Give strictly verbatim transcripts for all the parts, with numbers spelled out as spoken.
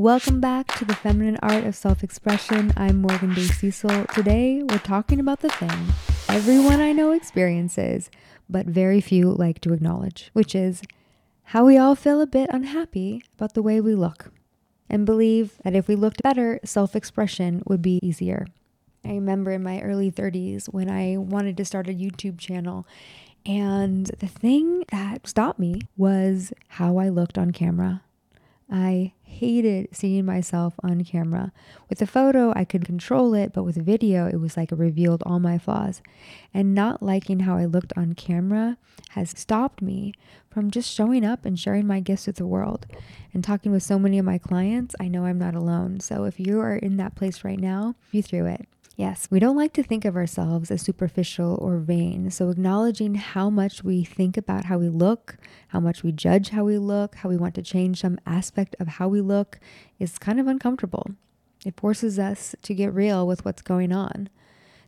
Welcome back to The Feminine Art of Self-Expression. I'm Morgan Day Cecil. Today, we're talking about the thing everyone I know experiences, but very few like to acknowledge, which is how we all feel a bit unhappy about the way we look and believe that if we looked better, self-expression would be easier. I remember in my early thirties when I wanted to start a YouTube channel, and the thing that stopped me was how I looked on camera. I hated seeing myself on camera. With a photo, I could control it, but with video, it was like it revealed all my flaws. And not liking how I looked on camera has stopped me from just showing up and sharing my gifts with the world. And talking with so many of my clients, I know I'm not alone. So if you are in that place right now, you through it. Yes, we don't like to think of ourselves as superficial or vain, so acknowledging how much we think about how we look, how much we judge how we look, how we want to change some aspect of how we look is kind of uncomfortable. It forces us to get real with what's going on.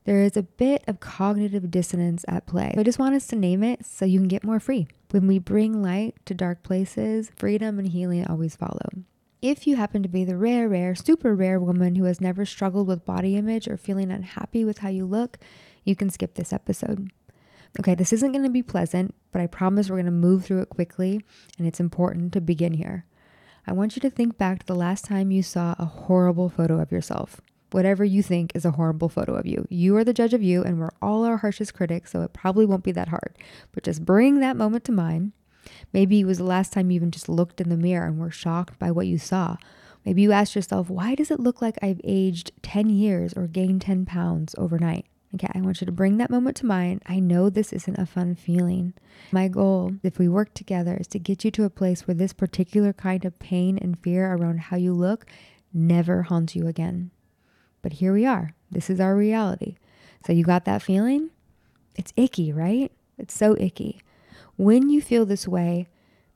There is a bit of cognitive dissonance at play. So I just want us to name it so you can get more free. When we bring light to dark places, freedom and healing always follow. If you happen to be the rare, rare, super rare woman who has never struggled with body image or feeling unhappy with how you look, you can skip this episode. Okay, this isn't going to be pleasant, but I promise we're going to move through it quickly, and it's important to begin here. I want you to think back to the last time you saw a horrible photo of yourself. Whatever you think is a horrible photo of you. You are the judge of you, and we're all our harshest critics, so it probably won't be that hard. But just bring that moment to mind. Maybe it was the last time you even just looked in the mirror and were shocked by what you saw. Maybe you asked yourself, why does it look like I've aged ten years or gained ten pounds overnight? Okay, I want you to bring that moment to mind. I know this isn't a fun feeling. My goal, if we work together, is to get you to a place where this particular kind of pain and fear around how you look never haunts you again. But here we are. This is our reality. So you got that feeling? It's icky, right? It's so icky. When you feel this way,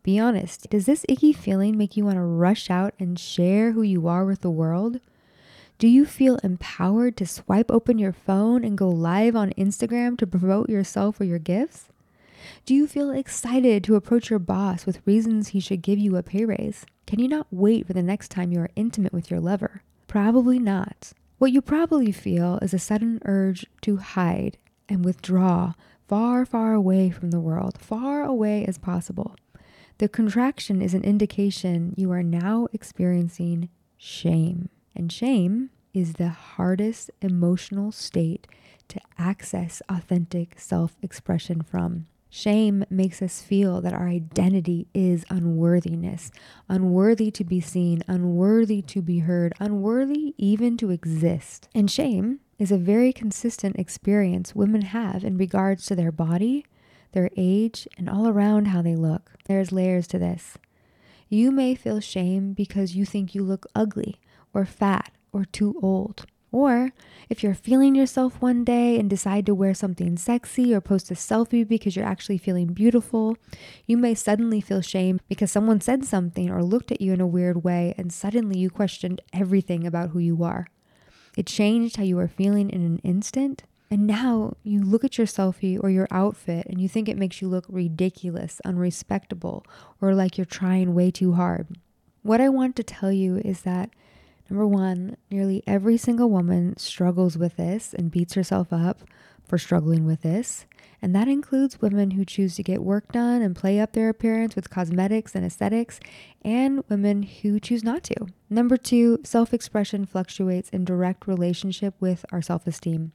be honest. Does this icky feeling make you want to rush out and share who you are with the world? Do you feel empowered to swipe open your phone and go live on Instagram to promote yourself or your gifts? Do you feel excited to approach your boss with reasons he should give you a pay raise? Can you not wait for the next time you are intimate with your lover? Probably not. What you probably feel is a sudden urge to hide and withdraw far, far away from the world, far away as possible. The contraction is an indication you are now experiencing shame. And shame is the hardest emotional state to access authentic self-expression from. Shame makes us feel that our identity is unworthiness, unworthy to be seen, unworthy to be heard, unworthy even to exist. And shame is a very consistent experience women have in regards to their body, their age, and all around how they look. There's layers to this. You may feel shame because you think you look ugly or fat or too old. Or if you're feeling yourself one day and decide to wear something sexy or post a selfie because you're actually feeling beautiful, you may suddenly feel shame because someone said something or looked at you in a weird way and suddenly you questioned everything about who you are. It changed how you were feeling in an instant, and now you look at your selfie or your outfit and you think it makes you look ridiculous, unrespectable, or like you're trying way too hard. What I want to tell you is that, number one, nearly every single woman struggles with this and beats herself up for struggling with this, and that includes women who choose to get work done and play up their appearance with cosmetics and aesthetics, and women who choose not to. Number two, self-expression fluctuates in direct relationship with our self-esteem.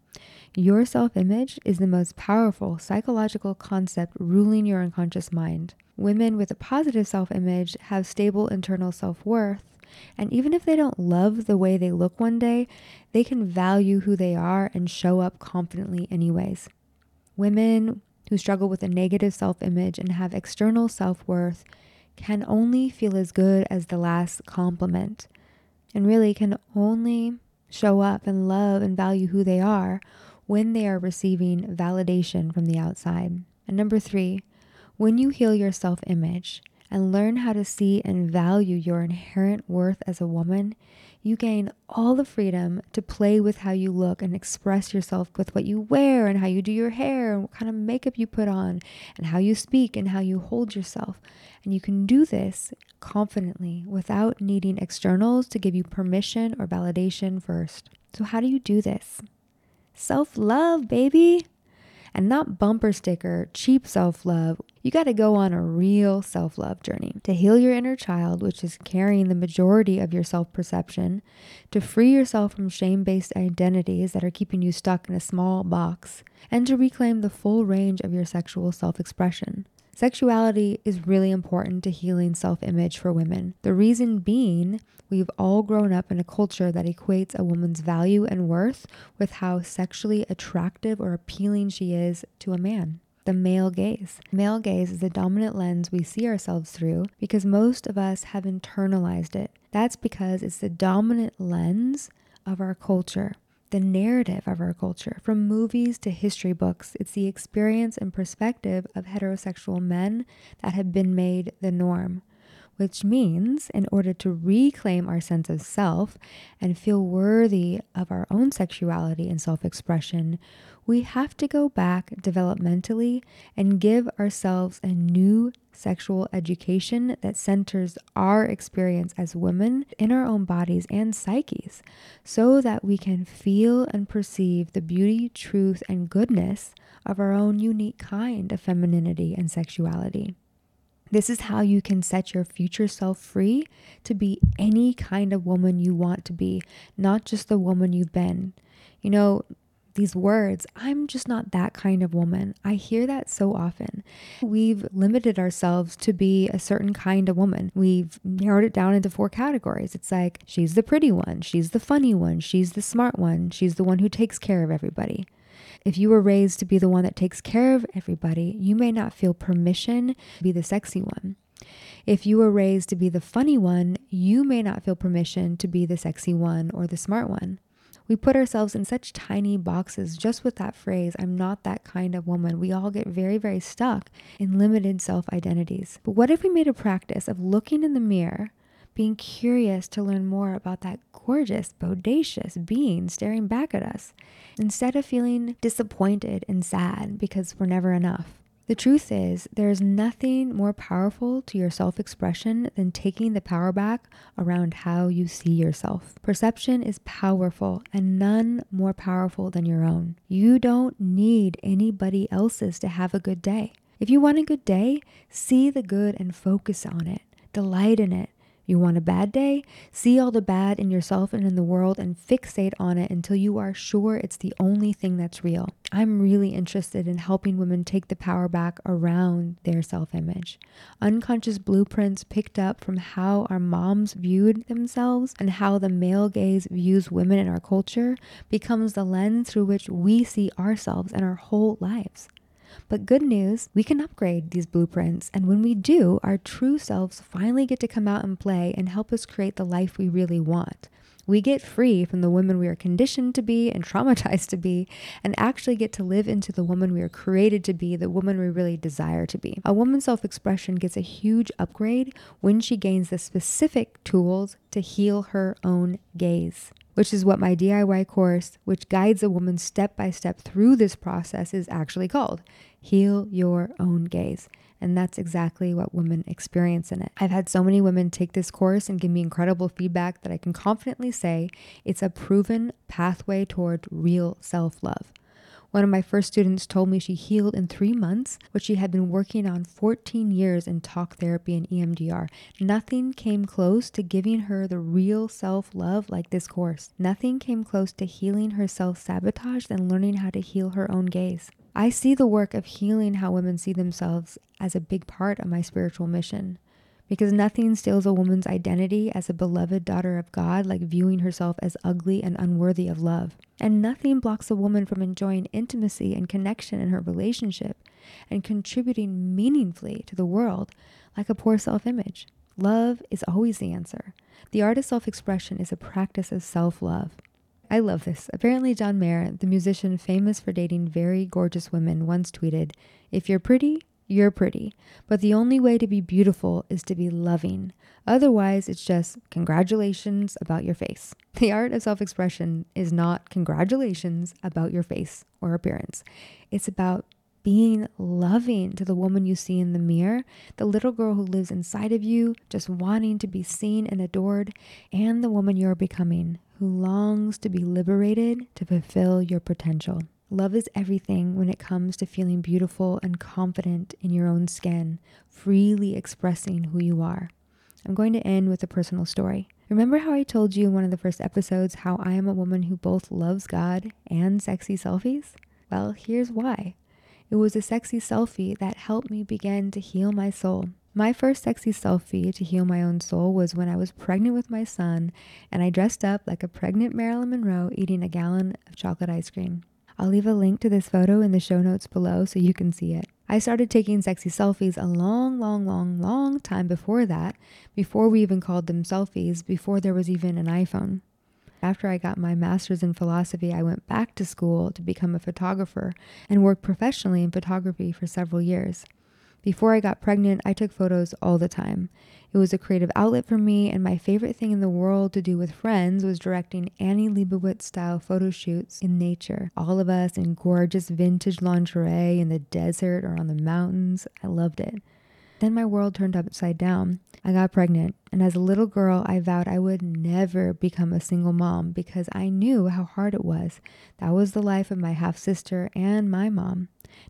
Your self-image is the most powerful psychological concept ruling your unconscious mind. Women with a positive self-image have stable internal self-worth, and even if they don't love the way they look one day, they can value who they are and show up confidently anyways. Women who struggle with a negative self-image and have external self-worth can only feel as good as the last compliment, and really can only show up and love and value who they are when they are receiving validation from the outside. And number three, when you heal your self-image, and learn how to see and value your inherent worth as a woman, you gain all the freedom to play with how you look and express yourself with what you wear and how you do your hair and what kind of makeup you put on and how you speak and how you hold yourself. And you can do this confidently without needing externals to give you permission or validation first. So how do you do this? Self-love, baby! And not bumper sticker, cheap self-love. You got to go on a real self-love journey to heal your inner child, which is carrying the majority of your self-perception, to free yourself from shame-based identities that are keeping you stuck in a small box, and to reclaim the full range of your sexual self-expression. Sexuality is really important to healing self-image for women. The reason being, we've all grown up in a culture that equates a woman's value and worth with how sexually attractive or appealing she is to a man. The male gaze. Male gaze is the dominant lens we see ourselves through because most of us have internalized it. That's because it's the dominant lens of our culture. The narrative of our culture, from movies to history books, it's the experience and perspective of heterosexual men that have been made the norm, which means in order to reclaim our sense of self and feel worthy of our own sexuality and self-expression, we have to go back developmentally and give ourselves a new sexual education that centers our experience as women in our own bodies and psyches so that we can feel and perceive the beauty, truth, and goodness of our own unique kind of femininity and sexuality. This is how you can set your future self free to be any kind of woman you want to be, not just the woman you've been. You know, these words, I'm just not that kind of woman. I hear that so often. We've limited ourselves to be a certain kind of woman. We've narrowed it down into four categories. It's like, she's the pretty one, she's the funny one, she's the smart one, she's the one who takes care of everybody. If you were raised to be the one that takes care of everybody, you may not feel permission to be the sexy one. If you were raised to be the funny one, you may not feel permission to be the sexy one or the smart one. We put ourselves in such tiny boxes just with that phrase, I'm not that kind of woman. We all get very, very stuck in limited self-identities. But what if we made a practice of looking in the mirror, being curious to learn more about that gorgeous, bodacious being staring back at us, instead of feeling disappointed and sad because we're never enough? The truth is, there is nothing more powerful to your self-expression than taking the power back around how you see yourself. Perception is powerful and none more powerful than your own. You don't need anybody else's to have a good day. If you want a good day, see the good and focus on it. Delight in it. You want a bad day? See all the bad in yourself and in the world and fixate on it until you are sure it's the only thing that's real. I'm really interested in helping women take the power back around their self-image. Unconscious blueprints picked up from how our moms viewed themselves and how the male gaze views women in our culture becomes the lens through which we see ourselves and our whole lives. But good news, we can upgrade these blueprints, and when we do, our true selves finally get to come out and play and help us create the life we really want. We get free from the women we are conditioned to be and traumatized to be, and actually get to live into the woman we are created to be, the woman we really desire to be. A woman's self-expression gets a huge upgrade when she gains the specific tools to heal her own gaze, which is what my D I Y course, which guides a woman step-by-step through this process, is actually called. Heal Your Own Gaze. And that's exactly what women experience in it. I've had so many women take this course and give me incredible feedback that I can confidently say it's a proven pathway toward real self-love. One of my first students told me she healed in three months, which she had been working on fourteen years in talk therapy and E M D R. Nothing came close to giving her the real self-love like this course. Nothing came close to healing her self-sabotage and learning how to heal her own gaze. I see the work of healing how women see themselves as a big part of my spiritual mission, because nothing steals a woman's identity as a beloved daughter of God like viewing herself as ugly and unworthy of love. And nothing blocks a woman from enjoying intimacy and connection in her relationship and contributing meaningfully to the world like a poor self-image. Love is always the answer. The art of self-expression is a practice of self-love. I love this. Apparently, John Mayer, the musician famous for dating very gorgeous women, once tweeted, "If you're pretty, You're pretty, but the only way to be beautiful is to be loving. Otherwise, it's just congratulations about your face. The art of self-expression is not congratulations about your face or appearance. It's about being loving to the woman you see in the mirror, the little girl who lives inside of you, just wanting to be seen and adored, and the woman you're becoming who longs to be liberated to fulfill your potential. Love is everything when it comes to feeling beautiful and confident in your own skin, freely expressing who you are. I'm going to end with a personal story. Remember how I told you in one of the first episodes how I am a woman who both loves God and sexy selfies? Well, here's why. It was a sexy selfie that helped me begin to heal my soul. My first sexy selfie to heal my own soul was when I was pregnant with my son and I dressed up like a pregnant Marilyn Monroe eating a gallon of chocolate ice cream. I'll leave a link to this photo in the show notes below so you can see it. I started taking sexy selfies a long, long, long, long time before that, before we even called them selfies, before there was even an iPhone. After I got my master's in philosophy, I went back to school to become a photographer and worked professionally in photography for several years. Before I got pregnant, I took photos all the time. It was a creative outlet for me, and my favorite thing in the world to do with friends was directing Annie Leibovitz-style photo shoots in nature. All of us in gorgeous vintage lingerie in the desert or on the mountains. I loved it. Then my world turned upside down. I got pregnant, and as a little girl, I vowed I would never become a single mom because I knew how hard it was. That was the life of my half-sister and my mom.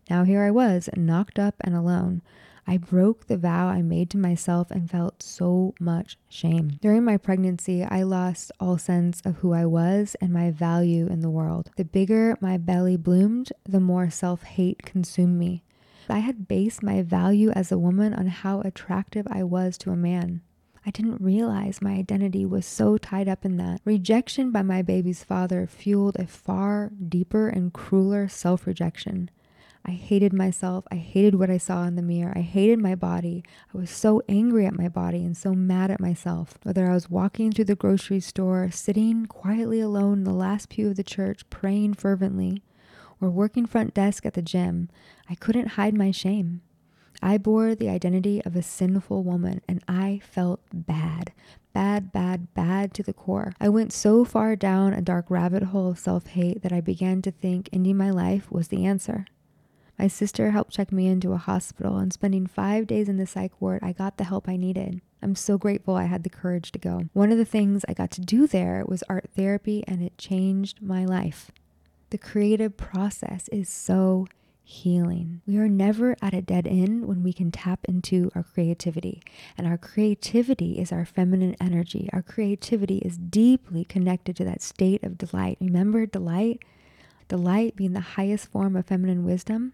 Now here I was, knocked up and alone. I broke the vow I made to myself and felt so much shame. During my pregnancy, I lost all sense of who I was and my value in the world. The bigger my belly bloomed, the more self-hate consumed me. I had based my value as a woman on how attractive I was to a man. I didn't realize my identity was so tied up in that. Rejection by my baby's father fueled a far deeper and crueler self-rejection. I hated myself. I hated what I saw in the mirror. I hated my body. I was so angry at my body and so mad at myself. Whether I was walking through the grocery store, sitting quietly alone in the last pew of the church, praying fervently, or working front desk at the gym, I couldn't hide my shame. I bore the identity of a sinful woman, and I felt bad, bad, bad, bad to the core. I went so far down a dark rabbit hole of self-hate that I began to think ending my life was the answer. My sister helped check me into a hospital, and spending five days in the psych ward, I got the help I needed. I'm so grateful I had the courage to go. One of the things I got to do there was art therapy, and it changed my life. The creative process is so healing. We are never at a dead end when we can tap into our creativity. And our creativity is our feminine energy. Our creativity is deeply connected to that state of delight. Remember delight? Delight being the highest form of feminine wisdom.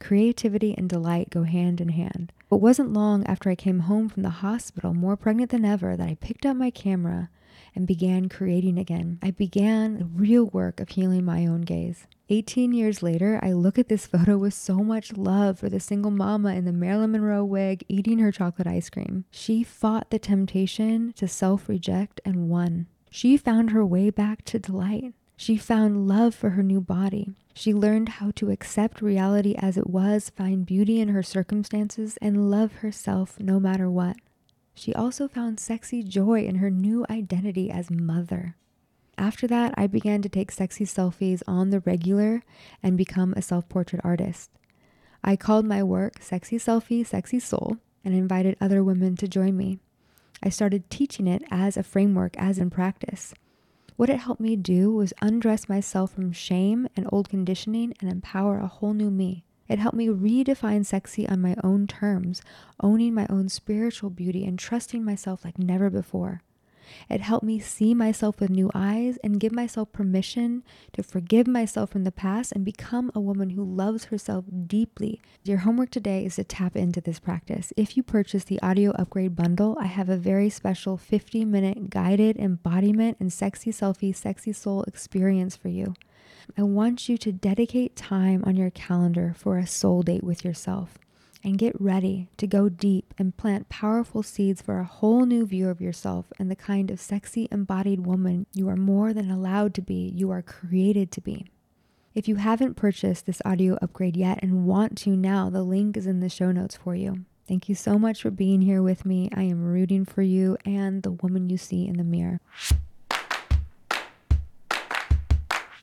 Creativity and delight go hand in hand. It wasn't long after I came home from the hospital, more pregnant than ever, that I picked up my camera and began creating again. I began the real work of healing my own gaze. eighteen years later, I look at this photo with so much love for the single mama in the Marilyn Monroe wig eating her chocolate ice cream. She fought the temptation to self-reject and won. She found her way back to delight. She found love for her new body. She learned how to accept reality as it was, find beauty in her circumstances, and love herself no matter what. She also found sexy joy in her new identity as mother. After that, I began to take sexy selfies on the regular and become a self-portrait artist. I called my work Sexy Selfie, Sexy Soul, and invited other women to join me. I started teaching it as a framework, as in practice. What it helped me do was undress myself from shame and old conditioning and empower a whole new me. It helped me redefine sexy on my own terms, owning my own spiritual beauty and trusting myself like never before. It helped me see myself with new eyes and give myself permission to forgive myself from the past and become a woman who loves herself deeply. Your homework today is to tap into this practice. If you purchase the audio upgrade bundle, I have a very special fifty minute guided embodiment and sexy selfie, sexy soul experience for you. I want you to dedicate time on your calendar for a soul date with yourself. And get ready to go deep and plant powerful seeds for a whole new view of yourself and the kind of sexy embodied woman you are more than allowed to be, you are created to be. If you haven't purchased this audio upgrade yet and want to now, the link is in the show notes for you. Thank you so much for being here with me. I am rooting for you and the woman you see in the mirror.